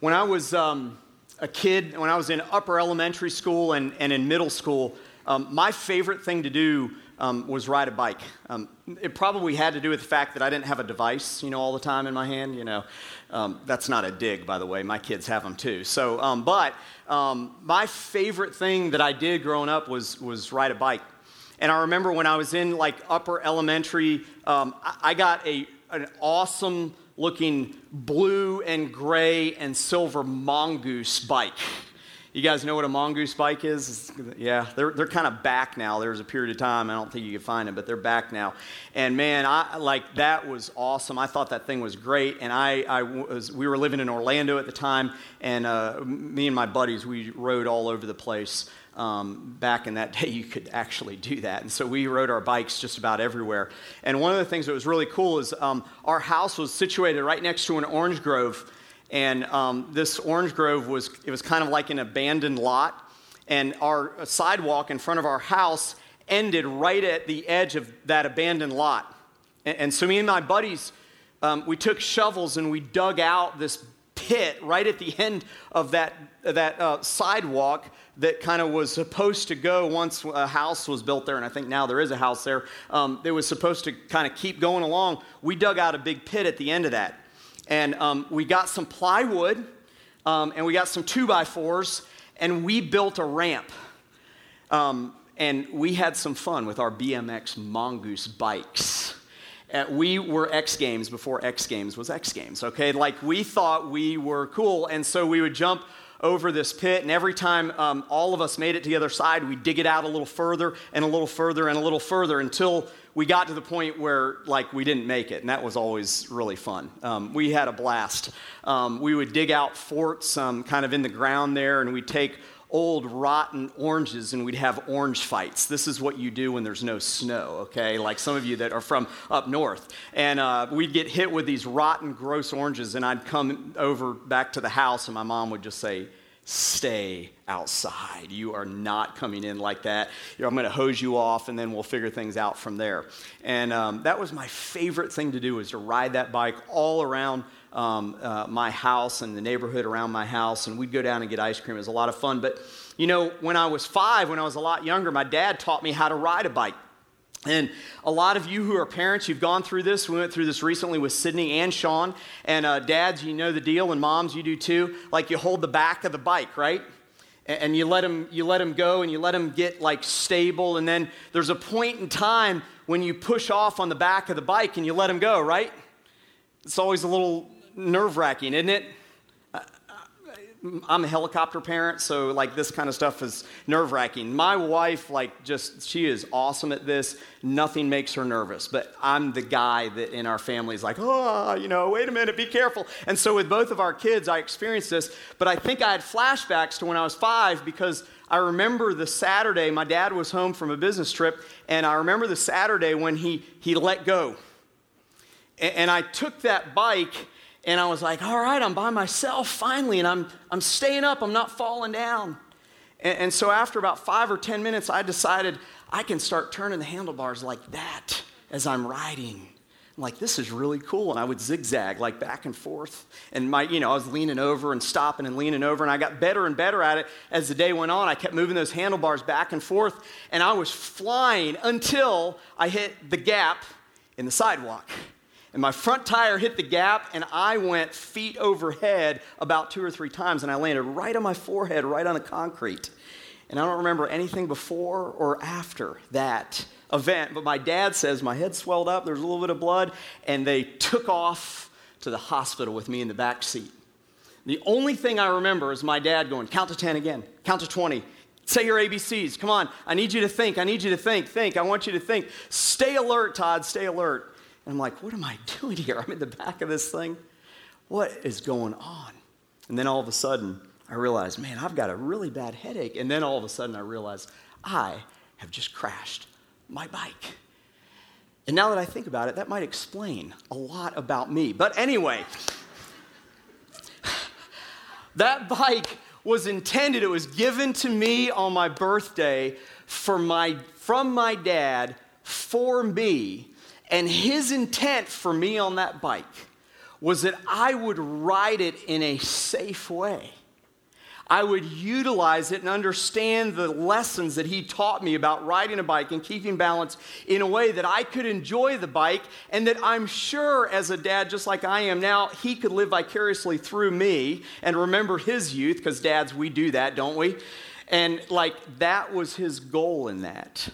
When I was a kid, when I was in upper elementary school and in middle school, my favorite thing to do was ride a bike. It probably had to do with the fact that I didn't have a device, all the time in my hand, That's not a dig, by the way. My kids have them too. So, my favorite thing that I did growing up was ride a bike. And I remember when I was in like upper elementary, I got an awesome looking blue and gray and silver Mongoose bike. You guys know what a Mongoose bike is? Yeah, they're kind of back now. There was a period of time I don't think you could find them, but they're back now. And man, that was awesome. I thought that thing was great. And we were living in Orlando at the time, and me and my buddies, we rode all over the place. Back in that day, you could actually do that. And so we rode our bikes just about everywhere. And one of the things that was really cool is our house was situated right next to an orange grove. And this orange grove was kind of like an abandoned lot. And our sidewalk in front of our house ended right at the edge of that abandoned lot. And so me and my buddies, we took shovels and we dug out this pit right at the end of that sidewalk that kind of was supposed to go once a house was built there, and I think now there is a house there. It was supposed to kind of keep going along. We dug out a big pit at the end of that, and we got some plywood, and we got some 2x4s, and we built a ramp, and we had some fun with our BMX Mongoose bikes. We were X Games before X Games was X Games, okay? Like, we thought we were cool, and so we would jump over this pit, and every time all of us made it to the other side, we'd dig it out a little further and a little further and a little further until we got to the point where, like, we didn't make it, and that was always really fun. We had a blast. We would dig out forts kind of in the ground there, and we'd take old rotten oranges and we'd have orange fights. This is what you do when there's no snow, okay? Like some of you that are from up north. And we'd get hit with these rotten, gross oranges, and I'd come over back to the house and my mom would just say, "Stay outside. You are not coming in like that. I'm going to hose you off, and then we'll figure things out from there." And that was my favorite thing to do, was to ride that bike all around my house and the neighborhood around my house, and we'd go down and get ice cream. It was a lot of fun. But, when I was 5, when I was a lot younger, my dad taught me how to ride a bike. And a lot of you who are parents, you've gone through this. We went through this recently with Sydney and Sean. And dads, you know the deal, and moms, you do too. Like, you hold the back of the bike, right? And you let him go, and you let him get, like, stable. And then there's a point in time when you push off on the back of the bike and you let him go, right? It's always a little nerve-wracking, isn't it? I'm a helicopter parent, so, like, this kind of stuff is nerve-wracking. My wife, she is awesome at this. Nothing makes her nervous, but I'm the guy that in our family is like, wait a minute, be careful. And so with both of our kids, I experienced this, but I think I had flashbacks to when I was 5, because I remember the Saturday, my dad was home from a business trip, and I remember the Saturday when he let go. And I took that bike, and I was like, all right, I'm by myself finally, and I'm staying up, I'm not falling down. And so after about 5 or 10 minutes, I decided I can start turning the handlebars like that as I'm riding. I'm like, this is really cool. And I would zigzag, like, back and forth. And I was leaning over and stopping and leaning over, and I got better and better at it as the day went on. I kept moving those handlebars back and forth, and I was flying until I hit the gap in the sidewalk. And my front tire hit the gap, and I went feet overhead about 2 or 3 times, and I landed right on my forehead, right on the concrete. And I don't remember anything before or after that event, but my dad says my head swelled up, there's a little bit of blood, and they took off to the hospital with me in the back seat. The only thing I remember is my dad going, "Count to 10 again, count to 20. Say your ABCs, come on, I need you to think, I want you to think. Stay alert, Todd, stay alert." And I'm like, what am I doing here? I'm in the back of this thing. What is going on? And then all of a sudden, I realized, man, I've got a really bad headache. And then all of a sudden, I realized I have just crashed my bike. And now that I think about it, that might explain a lot about me. But anyway, that bike was intended, it was given to me on my birthday from my dad for me. And his intent for me on that bike was that I would ride it in a safe way. I would utilize it and understand the lessons that he taught me about riding a bike and keeping balance in a way that I could enjoy the bike, and that I'm sure as a dad, just like I am now, he could live vicariously through me and remember his youth, because dads, we do that, don't we? And like that was his goal in that.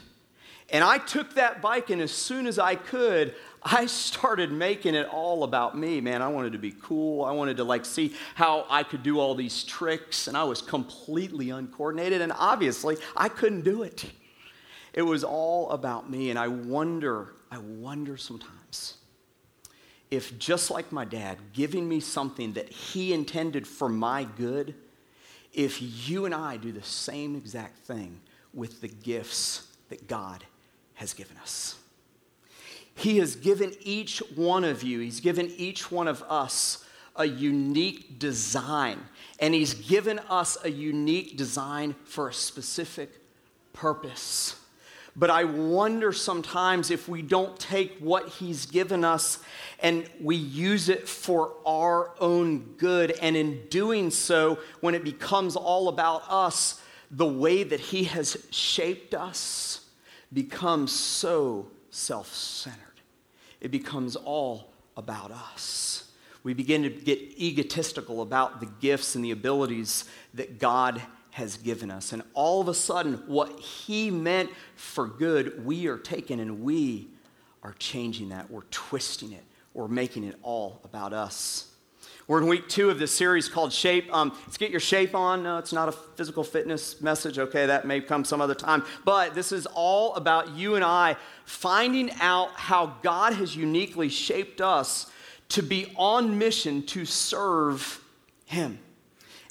And I took that bike, and as soon as I could, I started making it all about me, man. I wanted to be cool. I wanted to like see how I could do all these tricks, and I was completely uncoordinated, and obviously I couldn't do it. It was all about me, and I wonder sometimes if, just like my dad, giving me something that he intended for my good, if you and I do the same exact thing with the gifts that God has given us. He has given each one of you, he's given each one of us a unique design. And he's given us a unique design for a specific purpose. But I wonder sometimes if we don't take what he's given us and we use it for our own good. And in doing so, when it becomes all about us, the way that he has shaped us becomes so self-centered. It becomes all about us. We begin to get egotistical about the gifts and the abilities that God has given us. And all of a sudden, what he meant for good, we are taking and we are changing that. We're twisting it. We're making it all about us. We're in week 2 of this series called Shape. Let's get your shape on. No, it's not a physical fitness message. Okay, that may come some other time. But this is all about you and I finding out how God has uniquely shaped us to be on mission to serve him.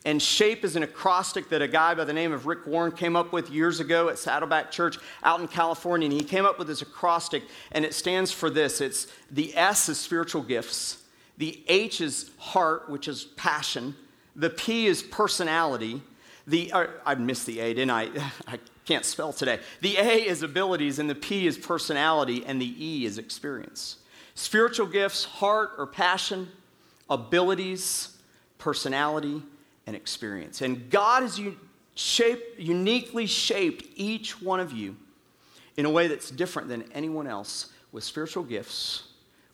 And shape is an acrostic that a guy by the name of Rick Warren came up with years ago at Saddleback Church out in California. And he came up with this acrostic, and it stands for this. It's the S is spiritual gifts. The H is heart, which is passion. The P is personality. I missed the A, didn't I? I can't spell today. The A is abilities, and the P is personality, and the E is experience. Spiritual gifts, heart or passion, abilities, personality, and experience. And God has uniquely shaped each one of you in a way that's different than anyone else, with spiritual gifts,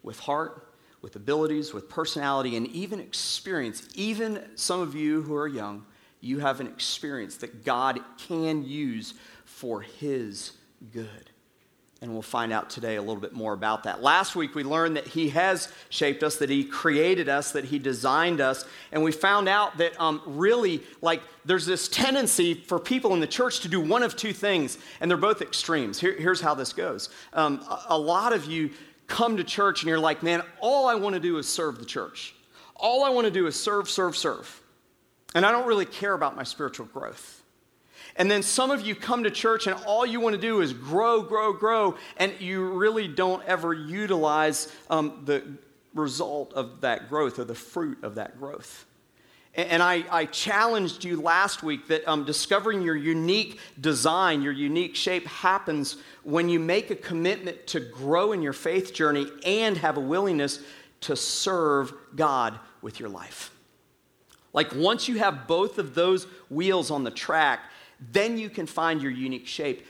with heart, with abilities, with personality, and even experience. Even some of you who are young, you have an experience that God can use for his good. And we'll find out today a little bit more about that. Last week, we learned that he has shaped us, that he created us, that he designed us. And we found out that there's this tendency for people in the church to do one of two things, and they're both extremes. Here's how this goes. A lot of you come to church and you're like, man, all I want to do is serve the church. All I want to do is serve. And I don't really care about my spiritual growth. And then some of you come to church and all you want to do is grow, and you really don't ever utilize the result of that growth or the fruit of that growth. And I challenged you last week that discovering your unique design, your unique shape happens when you make a commitment to grow in your faith journey and have a willingness to serve God with your life. Like once you have both of those wheels on the track, then you can find your unique shape.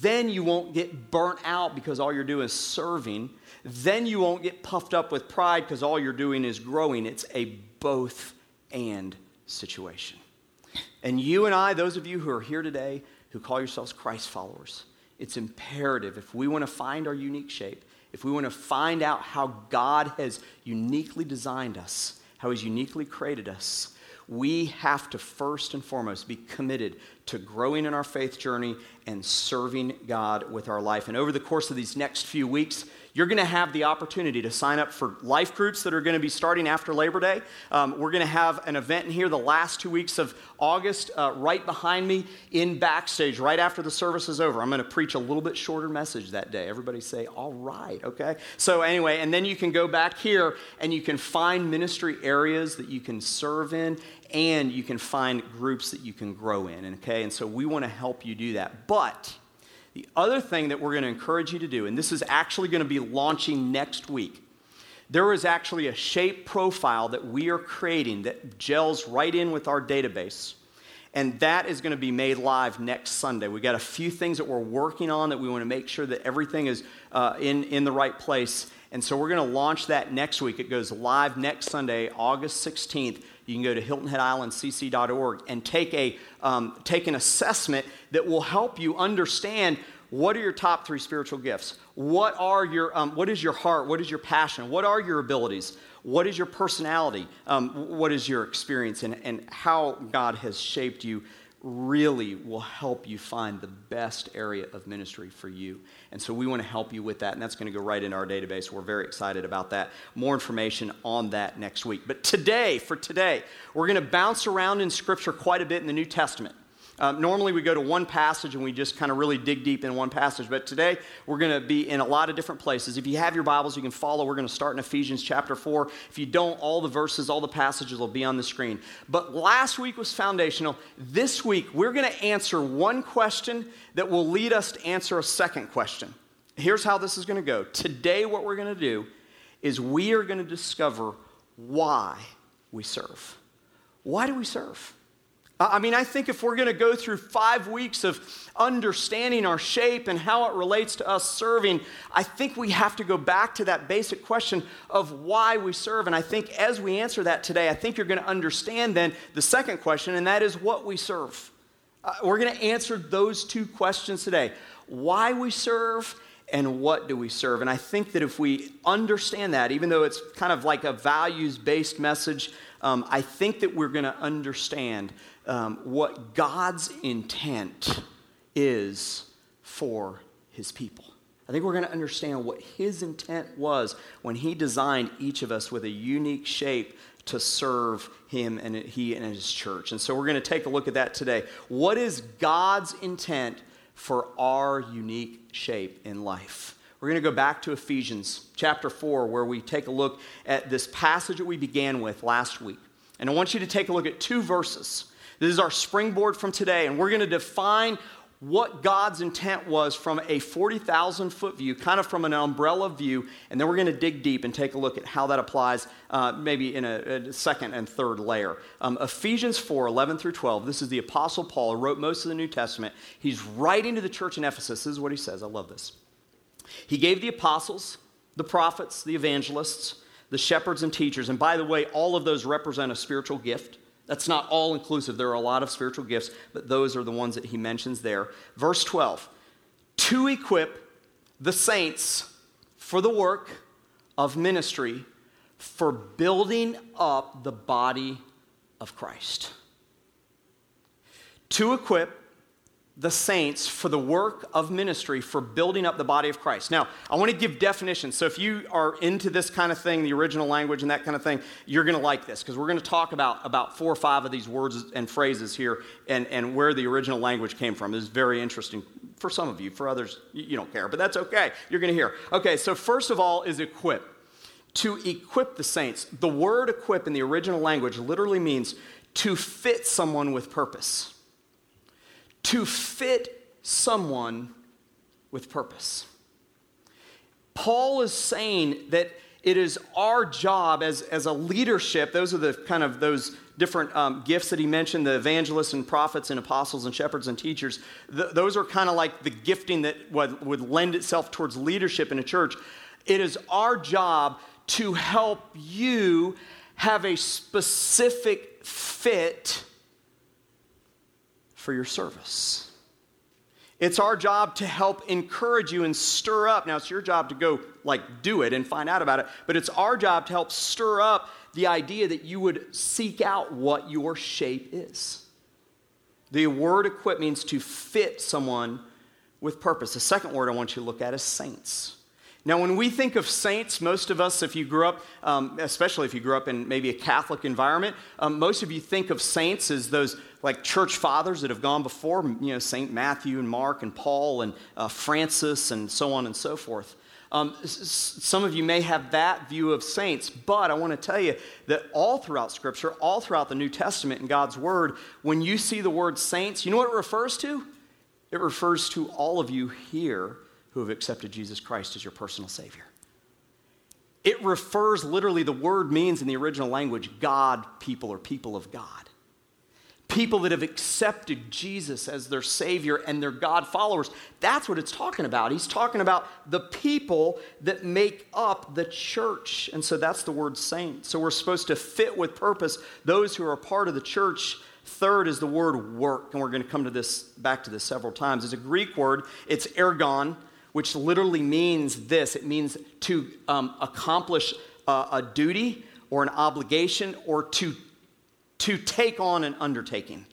Then you won't get burnt out because all you're doing is serving. Then you won't get puffed up with pride because all you're doing is growing. It's a both and situation. And you and I, those of you who are here today who call yourselves Christ followers, it's imperative if we want to find our unique shape, if we want to find out how God has uniquely designed us, how he's uniquely created us, we have to first and foremost be committed to growing in our faith journey and serving God with our life. And over the course of these next few weeks, you're going to have the opportunity to sign up for life groups that are going to be starting after Labor Day. We're going to have an event in here the last 2 weeks of August, right behind me in backstage, right after the service is over. I'm going to preach a little bit shorter message that day. Everybody say, all right, okay? So anyway, and then you can go back here and you can find ministry areas that you can serve in, and you can find groups that you can grow in, okay? And so we want to help you do that. But the other thing that we're going to encourage you to do, and this is actually going to be launching next week, there is actually a shape profile that we are creating that gels right in with our database. And that is going to be made live next Sunday. We've got a few things that we're working on that we want to make sure that everything is in the right place. And so we're going to launch that next week. It goes live next Sunday, August 16th. You can go to HiltonHeadIslandCC.org and take an assessment that will help you understand what are your top 3 spiritual gifts. What are your what is your heart? What is your passion? What are your abilities? What is your personality? What is your experience? And how God has shaped you really will help you find the best area of ministry for you. And so we want to help you with that, and that's going to go right in our database. We're very excited about that. More information on that next week. But today, we're going to bounce around in Scripture quite a bit in the New Testament. Normally we go to one passage and we just kind of really dig deep in one passage, but today we're going to be in a lot of different places. If you have your Bibles, you can follow. We're going to start in Ephesians chapter 4. If you don't, all the verses, all the passages will be on the screen. But last week was foundational. This week we're going to answer one question that will lead us to answer a second question. Here's how this is going to go. Today what we're going to do is we are going to discover why we serve. Why do we serve? I mean, I think if we're going to go through 5 weeks of understanding our shape and how it relates to us serving, I think we have to go back to that basic question of why we serve. And I think as we answer that today, I think you're going to understand then the second question, and that is what we serve. We're going to answer those two questions today, why we serve and what do we serve. And I think that if we understand that, even though it's kind of like a values-based message, I think that we're going to understand what God's intent is for his people. I think we're going to understand what his intent was when he designed each of us with a unique shape to serve him and he and his church. And so we're going to take a look at that today. What is God's intent for our unique shape in life? We're going to go back to Ephesians chapter 4, where we take a look at this passage that we began with last week. And I want you to take a look at 2 verses. This is our springboard from today, and we're going to define what God's intent was from a 40,000-foot view, kind of from an umbrella view, and then we're going to dig deep and take a look at how that applies maybe in a second and third layer. Ephesians 4, 11 through 12, this is the Apostle Paul, who wrote most of the New Testament. He's writing to the church in Ephesus. This is what he says. I love this. He gave the apostles, the prophets, the evangelists, the shepherds and teachers. And by the way, all of those represent a spiritual gift. That's not all inclusive. There are a lot of spiritual gifts, but those are the ones that he mentions there. Verse 12, to equip the saints for the work of ministry, for building up the body of Christ. To equip the saints for the work of ministry, for building up the body of Christ. Now, I want to give definitions. So if you are into this kind of thing, the original language and that kind of thing, you're going to like this, because we're going to talk about 4 or 5 of these words and phrases here and where the original language came from. This is very interesting for some of you. For others, you don't care, but that's okay. You're going to hear. Okay, so first of all is equip. To equip the saints. The word equip in the original language literally means to fit someone with purpose. To fit someone with purpose. Paul is saying that it is our job as a leadership, those are the kind of those different gifts that he mentioned, the evangelists and prophets and apostles and shepherds and teachers, those are kind of like the gifting that would lend itself towards leadership in a church. It is our job to help you have a specific fit for your service. It's our job to help encourage you and stir up. Now, it's your job to go, like, do it and find out about it, but it's our job to help stir up the idea that you would seek out what your shape is. The word equip means to fit someone with purpose. The second word I want you to look at is saints. Now, when we think of saints, most of us, if you grew up, especially if you grew up in maybe a Catholic environment, most of you think of saints as those like church fathers that have gone before, you know, St. Matthew and Mark and Paul and Francis and so on and so forth. Some of you may have that view of saints, but I want to tell you that all throughout Scripture, all throughout the New Testament and God's Word, when you see the word saints, you know what it refers to? It refers to all of you here who have accepted Jesus Christ as your personal Savior. It refers literally, the word means in the original language, God people or people of God. People that have accepted Jesus as their Savior and their God followers. That's what it's talking about. He's talking about the people that make up the church. And so that's the word saint. So we're supposed to fit with purpose those who are a part of the church. Third is the word work. And we're going to come to this, back to this several times. It's a Greek word. It's ergon, which literally means this. It means to accomplish a duty or an obligation, or to take on an undertaking.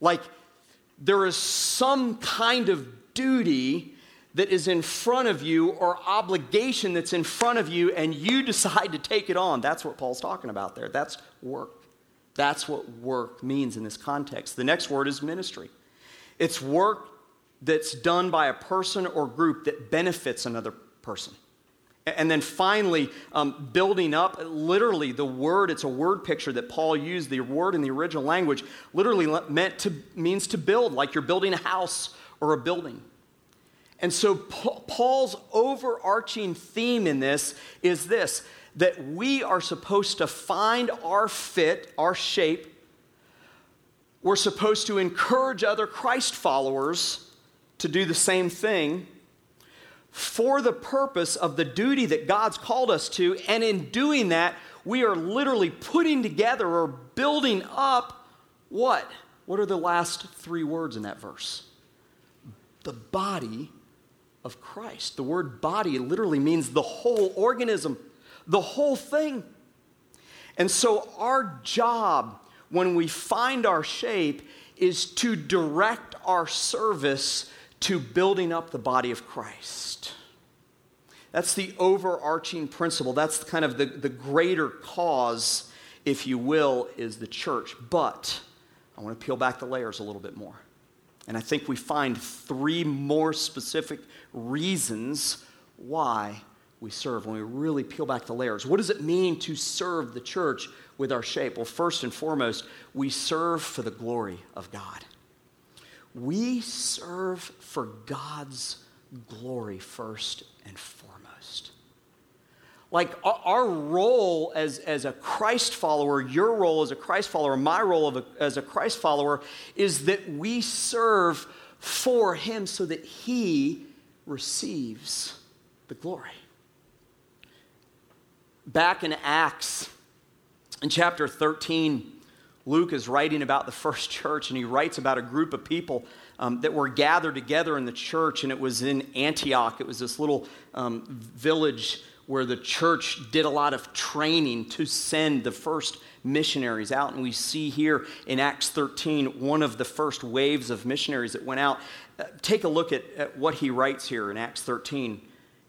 Like, there is some kind of duty that is in front of you, or obligation that's in front of you, and you decide to take it on. That's what Paul's talking about there. That's work. That's what work means in this context. The next word is ministry. It's work that's done by a person or group that benefits another person. And then finally, building up, literally the word, it's a word picture that Paul used, the word in the original language, literally means to build, like you're building a house or a building. And so Paul's overarching theme in this is this, that we are supposed to find our fit, our shape. We're supposed to encourage other Christ followers to do the same thing, for the purpose of the duty that God's called us to, and in doing that, we are literally putting together or building up what? What are the last three words in that verse? The body of Christ. The word body literally means the whole organism, the whole thing. And so our job when we find our shape is to direct our service to building up the body of Christ. That's the overarching principle. That's kind of the greater cause, if you will, is the church. But I want to peel back the layers a little bit more. And I think we find three more specific reasons why we serve when we really peel back the layers. What does it mean to serve the church with our shape? Well, first and foremost, we serve for the glory of God. We serve for God's glory first and foremost. Like our role as a Christ follower, your role as a Christ follower, my role as a Christ follower is that we serve for him so that he receives the glory. Back in Acts, in chapter 13, Luke is writing about the first church, and he writes about a group of people that were gathered together in the church, and it was in Antioch. It was this little village where the church did a lot of training to send the first missionaries out. And we see here in Acts 13, one of the first waves of missionaries that went out. Take a look at what he writes here in Acts 13.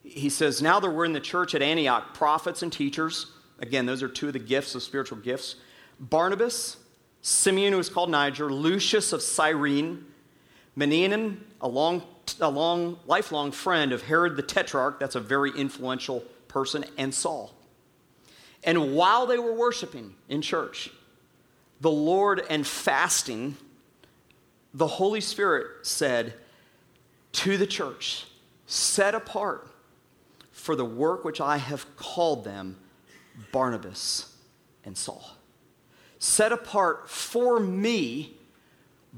He says, "Now there were in the church at Antioch prophets and teachers." Again, those are two of the gifts, the spiritual gifts. "Barnabas, Simeon, who was called Niger, Lucius of Cyrene, Manaen, a lifelong friend of Herod the Tetrarch," that's a very influential person, "and Saul. And while they were worshiping in church, the Lord and fasting, the Holy Spirit said to the church, 'Set apart for the work which I have called them, Barnabas and Saul.'" Set apart for me,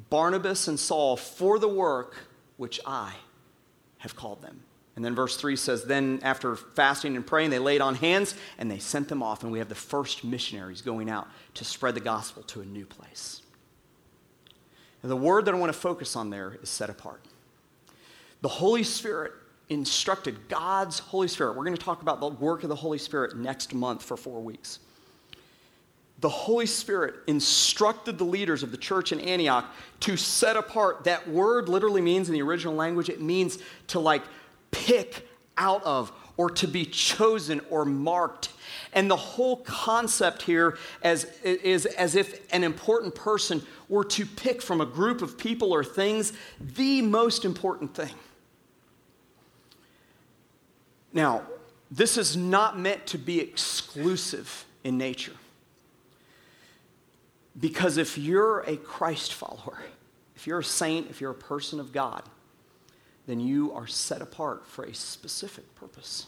Barnabas and Saul, for the work which I have called them. And then verse 3 says, "Then after fasting and praying, they laid on hands and they sent them off." And we have the first missionaries going out to spread the gospel to a new place. And the word that I want to focus on there is set apart. The Holy Spirit instructed, God's Holy Spirit. We're going to talk about the work of the Holy Spirit next month for 4 weeks. The Holy Spirit instructed the leaders of the church in Antioch to set apart. That word literally means in the original language, it means to like pick out of or to be chosen or marked. And the whole concept here is as if an important person were to pick from a group of people or things the most important thing. Now, this is not meant to be exclusive in nature. Because if you're a Christ follower, if you're a saint, if you're a person of God, then you are set apart for a specific purpose.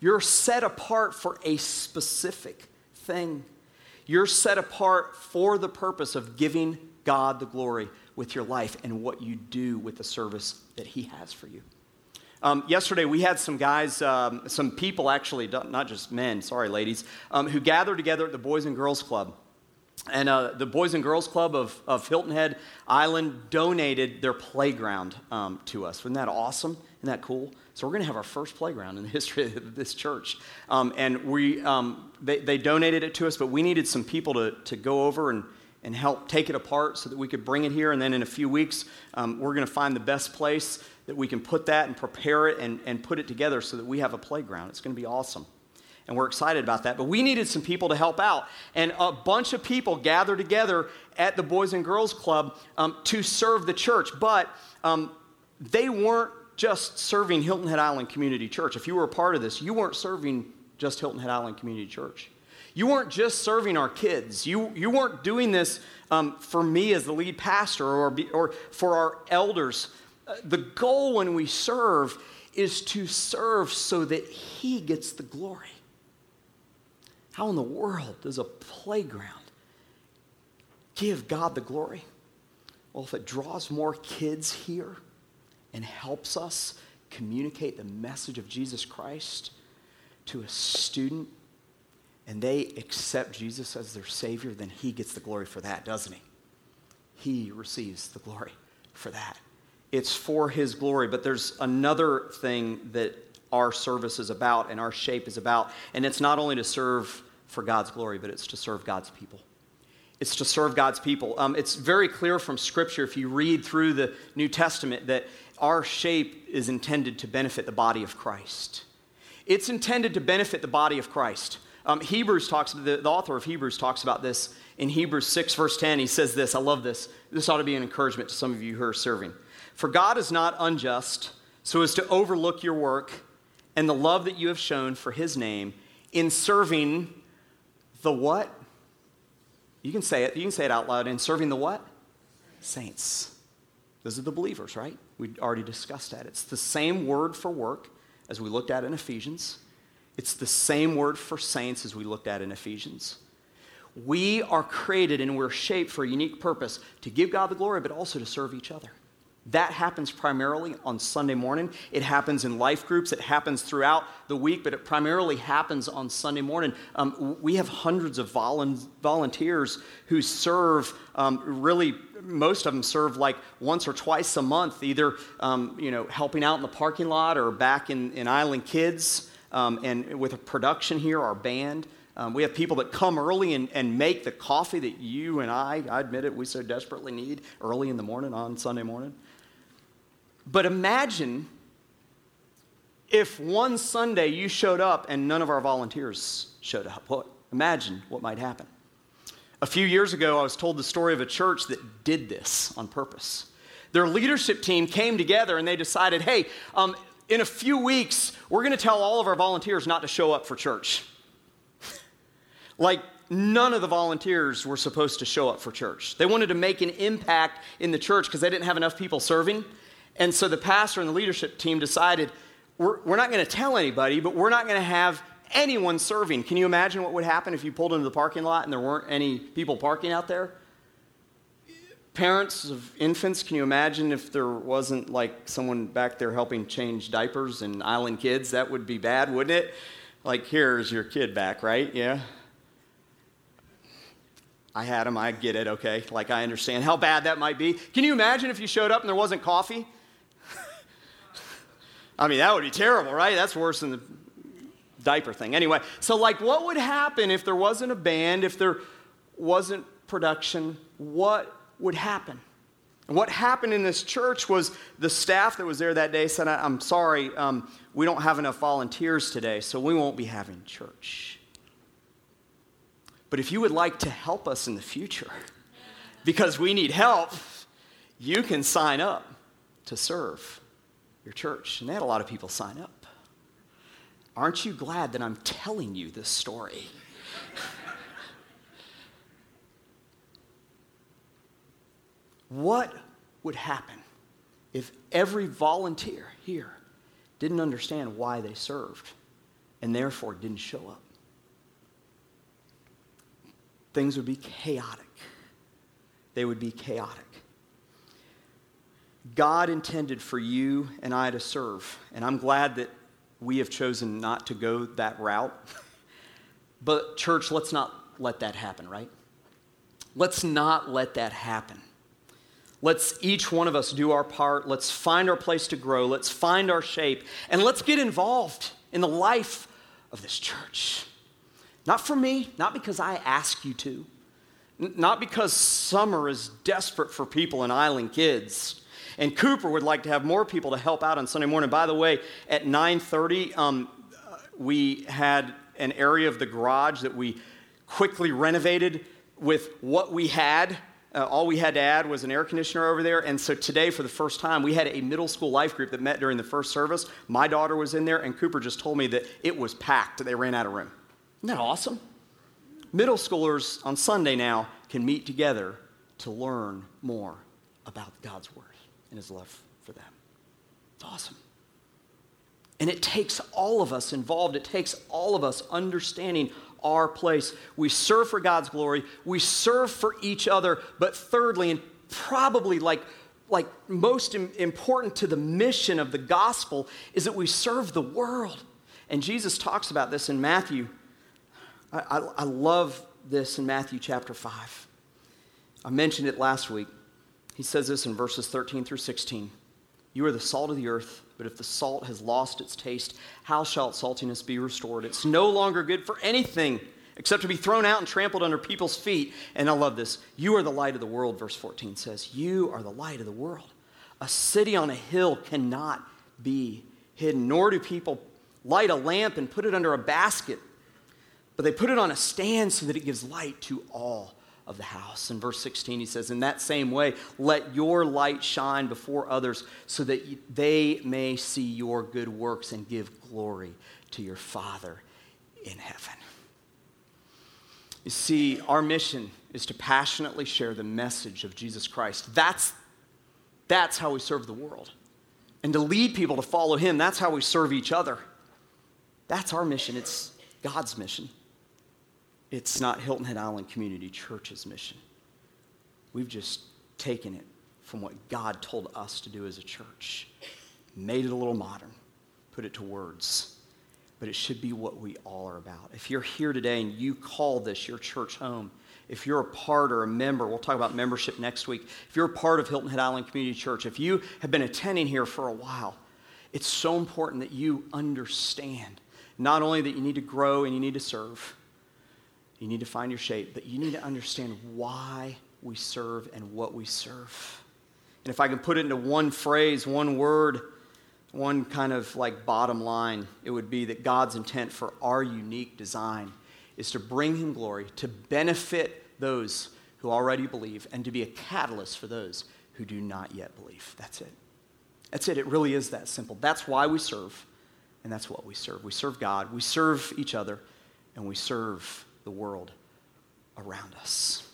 You're set apart for a specific thing. You're set apart for the purpose of giving God the glory with your life and what you do with the service that he has for you. Yesterday, we had some guys, some people actually, not just men, sorry ladies, who gathered together at the Boys and Girls Club. And the Boys and Girls Club of Hilton Head Island donated their playground to us. Wasn't that awesome? Isn't that cool? So we're going to have our first playground in the history of this church. And we they donated it to us, but we needed some people to go over and help take it apart so that we could bring it here. And then in a few weeks, we're going to find the best place that we can put that and prepare it and put it together so that we have a playground. It's going to be awesome. And we're excited about that. But we needed some people to help out. And a bunch of people gathered together at the Boys and Girls Club to serve the church. But they weren't just serving Hilton Head Island Community Church. If you were a part of this, you weren't serving just Hilton Head Island Community Church. You weren't just serving our kids. You weren't doing this for me as the lead pastor or for our elders. The goal when we serve is to serve so that he gets the glory. How in the world does a playground give God the glory? Well, if it draws more kids here and helps us communicate the message of Jesus Christ to a student and they accept Jesus as their Savior, then he gets the glory for that, doesn't he? He receives the glory for that. It's for his glory, but there's another thing that our service is about and our shape is about, and it's not only to serve for God's glory, but it's to serve God's people. It's to serve God's people. It's very clear from Scripture, if you read through the New Testament, that our shape is intended to benefit the body of Christ. It's intended to benefit the body of Christ. Hebrews talks, the author of Hebrews talks about this in Hebrews 6, verse 10. He says this, I love this. This ought to be an encouragement to some of you who are serving. For God is not unjust so as to overlook your work and the love that you have shown for his name in serving the what? You can say it out loud. In serving the what? Saints. Those are the believers, right? We already discussed that. It's the same word for work as we looked at in Ephesians. It's the same word for saints as we looked at in Ephesians. We are created and we're shaped for a unique purpose to give God the glory, but also to serve each other. That happens primarily on Sunday morning. It happens in life groups. It happens throughout the week, but it primarily happens on Sunday morning. We have hundreds of volunteers who serve, really, most of them serve like once or twice a month, either helping out in the parking lot or back in Island Kids and with a production here, our band. We have people that come early and make the coffee that you and I admit it, we so desperately need early in the morning on Sunday morning. But imagine if one Sunday you showed up and none of our volunteers showed up. Well, imagine what might happen. A few years ago, I was told the story of a church that did this on purpose. Their leadership team came together and they decided, hey, in a few weeks, we're going to tell all of our volunteers not to show up for church. Like, none of the volunteers were supposed to show up for church. They wanted to make an impact in the church because they didn't have enough people serving. And so the pastor and the leadership team decided, we're not going to tell anybody, but we're not going to have anyone serving. Can you imagine what would happen if you pulled into the parking lot and there weren't any people parking out there? Parents of infants, can you imagine if there wasn't like someone back there helping change diapers and Island Kids? That would be bad, wouldn't it? Like, here's your kid back, right? Yeah. I had them. I get it, okay? Like, I understand how bad that might be. Can you imagine if you showed up and there wasn't coffee? I mean, that would be terrible, right? That's worse than the diaper thing. Anyway, so, like, what would happen if there wasn't a band, if there wasn't production? What would happen? And what happened in this church was the staff that was there that day said, I'm sorry, we don't have enough volunteers today, so we won't be having church. But if you would like to help us in the future, because we need help, you can sign up to serve your church. And they had a lot of people sign up. Aren't you glad that I'm telling you this story? What would happen if every volunteer here didn't understand why they served and therefore didn't show up, things would be chaotic. They would be chaotic. God intended for you and I to serve, and I'm glad that we have chosen not to go that route. But church, let's not let that happen, right? Let's not let that happen. Let's each one of us do our part. Let's find our place to grow. Let's find our shape. And let's get involved in the life of this church. Not for me, not because I ask you to, not because Summer is desperate for people in Island Kids, and Cooper would like to have more people to help out on Sunday morning. By the way, at 9:30, we had an area of the garage that we quickly renovated with what we had. All we had to add was an air conditioner over there. And so today, for the first time, we had a middle school life group that met during the first service. My daughter was in there, and Cooper just told me that it was packed. They ran out of room. Isn't that awesome? Middle schoolers on Sunday now can meet together to learn more about God's word and his love for them. It's awesome. And it takes all of us involved. It takes all of us understanding our place. We serve for God's glory. We serve for each other. But thirdly, and probably like most important to the mission of the gospel, is that we serve the world. And Jesus talks about this in Matthew. I love this in Matthew chapter 5. I mentioned it last week. He says this in verses 13 through 16. You are the salt of the earth, but if the salt has lost its taste, how shall its saltiness be restored? It's no longer good for anything except to be thrown out and trampled under people's feet. And I love this. You are the light of the world, verse 14 says. You are the light of the world. A city on a hill cannot be hidden, nor do people light a lamp and put it under a basket, but they put it on a stand so that it gives light to all of the house. In verse 16, he says, in that same way, let your light shine before others so that they may see your good works and give glory to your Father in heaven. You see, our mission is to passionately share the message of Jesus Christ. That's how we serve the world. And to lead people to follow him, that's how we serve each other. That's our mission. It's God's mission. It's not Hilton Head Island Community Church's mission. We've just taken it from what God told us to do as a church, made it a little modern, put it to words, but it should be what we all are about. If you're here today and you call this your church home, if you're a part or a member, we'll talk about membership next week, if you're a part of Hilton Head Island Community Church, if you have been attending here for a while, it's so important that you understand not only that you need to grow and you need to serve, you need to find your shape, but you need to understand why we serve and what we serve. And if I can put it into one phrase, one word, one kind of like bottom line, it would be that God's intent for our unique design is to bring him glory, to benefit those who already believe, and to be a catalyst for those who do not yet believe. That's it. That's it. It really is that simple. That's why we serve, and that's what we serve. We serve God, we serve each other, and we serve the world around us.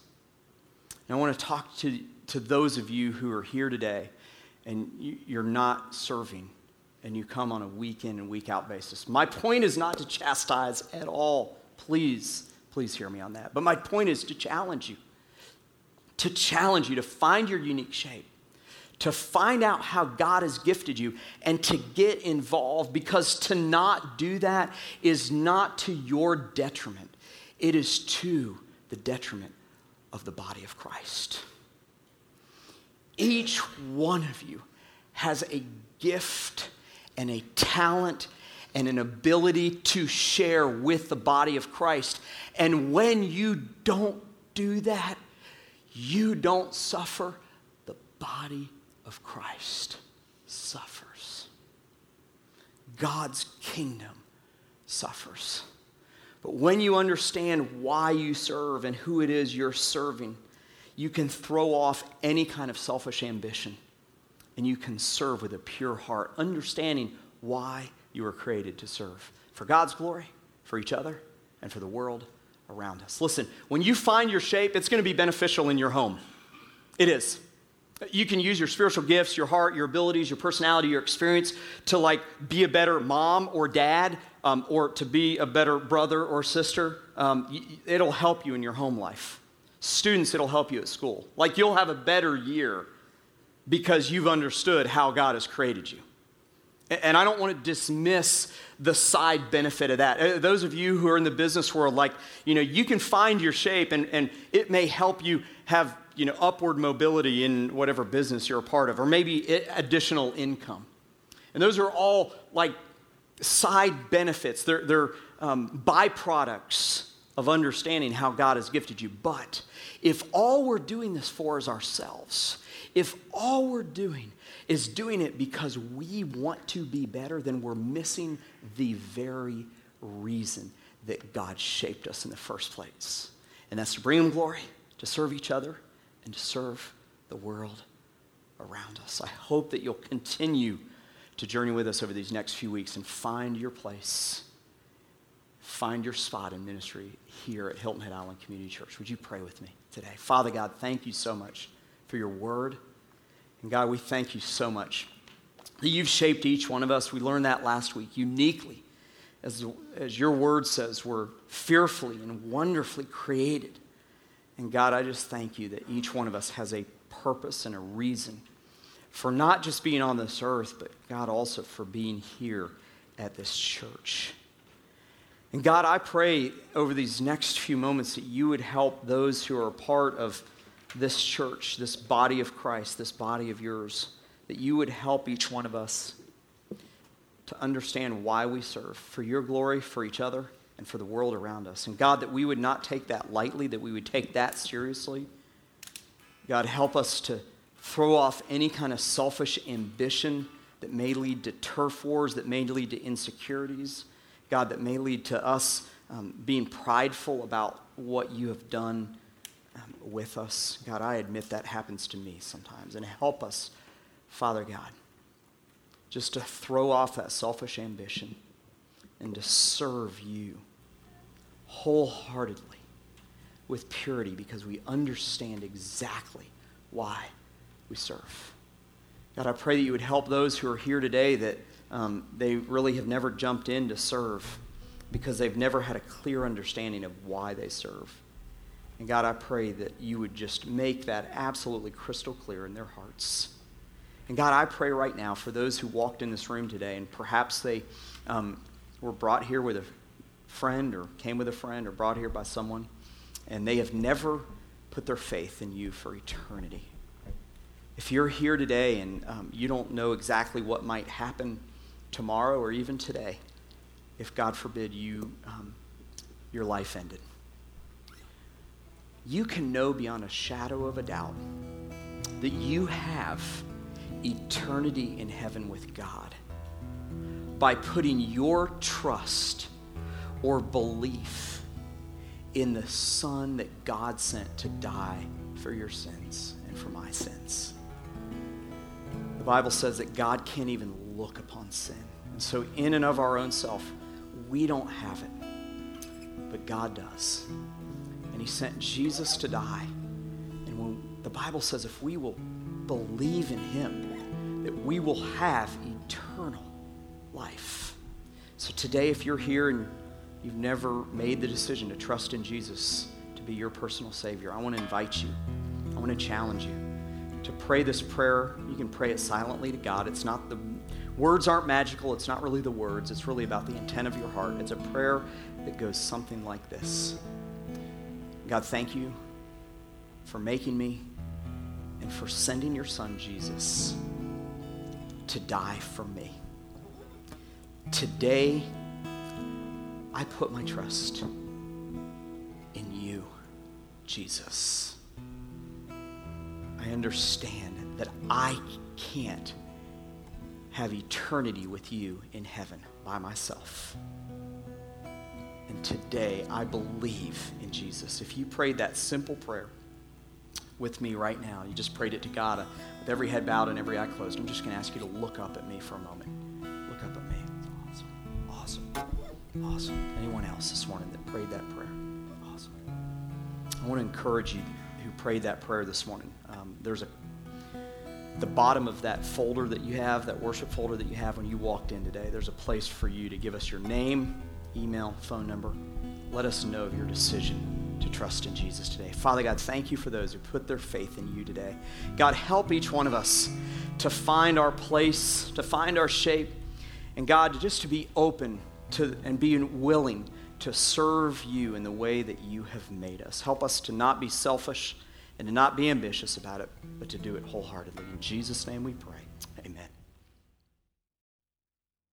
And I want to talk to those of you who are here today and you're not serving and you come on a week in and week out basis. My point is not to chastise at all. Please hear me on that. But my point is to challenge you to find your unique shape, to find out how God has gifted you and to get involved, because to not do that is not to your detriment. It is to the detriment of the body of Christ. Each one of you has a gift and a talent and an ability to share with the body of Christ. And when you don't do that, you don't suffer. The body of Christ suffers. God's kingdom suffers. But when you understand why you serve and who it is you're serving, you can throw off any kind of selfish ambition and you can serve with a pure heart, understanding why you were created to serve. For God's glory, for each other, and for the world around us. Listen, when you find your shape, it's going to be beneficial in your home. It is. You can use your spiritual gifts, your heart, your abilities, your personality, your experience to be a better mom or dad, or to be a better brother or sister, it'll help you in your home life. Students, it'll help you at school. Like, you'll have a better year because you've understood how God has created you. And I don't want to dismiss the side benefit of that. Those of you who are in the business world, like, you know, you can find your shape and it may help you have, you know, upward mobility in whatever business you're a part of, or maybe additional income. And those are all like side benefits. They're byproducts of understanding how God has gifted you. But if all we're doing this for is ourselves, if all we're doing is doing it because we want to be better, then we're missing the very reason that God shaped us in the first place. And that's to bring Him glory, to serve each other, and to serve the world around us. I hope that you'll continue to journey with us over these next few weeks and find your place, find your spot in ministry here at Hilton Head Island Community Church. Would you pray with me today? Father God, thank you so much for your word. And God, we thank you so much that you've shaped each one of us. We learned that last week uniquely. As your word says, we're fearfully and wonderfully created. And God, I just thank you that each one of us has a purpose and a reason for not just being on this earth, but God, also for being here at this church. And God, I pray over these next few moments that you would help those who are a part of this church, this body of Christ, this body of yours, that you would help each one of us to understand why we serve, for your glory, for each other, and for the world around us. And God, that we would not take that lightly, that we would take that seriously. God, help us to throw off any kind of selfish ambition that may lead to turf wars, that may lead to insecurities, God, that may lead to us being prideful about what you have done with us. God, I admit that happens to me sometimes. And help us, Father God, just to throw off that selfish ambition and to serve you wholeheartedly with purity, because we understand exactly why we serve. God, I pray that you would help those who are here today that they really have never jumped in to serve because they've never had a clear understanding of why they serve. And God, I pray that you would just make that absolutely crystal clear in their hearts. And God, I pray right now for those who walked in this room today and perhaps they were brought here with a friend or came with a friend or brought here by someone, and they have never put their faith in you for eternity. If you're here today and you don't know exactly what might happen tomorrow or even today, if God forbid you your life ended, you can know beyond a shadow of a doubt that you have eternity in heaven with God by putting your trust or belief in the Son that God sent to die for your sins and for my sins. The Bible says that God can't even look upon sin. And so in and of our own self, we don't have it, but God does. And he sent Jesus to die. And when the Bible says if we will believe in him, that we will have eternal life. So today, if you're here and you've never made the decision to trust in Jesus to be your personal Savior, I want to invite you, I want to challenge you to pray this prayer. You can pray it silently to God. It's not the words aren't magical. It's not really the words. It's really about the intent of your heart. It's a prayer that goes something like this. God, thank you for making me and for sending your Son, Jesus, to die for me. Today, I put my trust in you, Jesus. I understand that I can't have eternity with you in heaven by myself. And today, I believe in Jesus. If you prayed that simple prayer with me right now, you just prayed it to God with every head bowed and every eye closed, I'm just going to ask you to look up at me for a moment. Look up at me. Awesome. Awesome. Awesome. Anyone else this morning that prayed that prayer? Awesome. I want to encourage you who prayed that prayer this morning. There's a the bottom of that folder that you have, that worship folder that you have when you walked in today, there's a place for you to give us your name, email, phone number. Let us know of your decision to trust in Jesus today. Father God, thank you for those who put their faith in you today. God, help each one of us to find our place, to find our shape, and God, just to be open to and be willing to serve you in the way that you have made us. Help us to not be selfish and to not be ambitious about it, but to do it wholeheartedly. In Jesus' name we pray. Amen.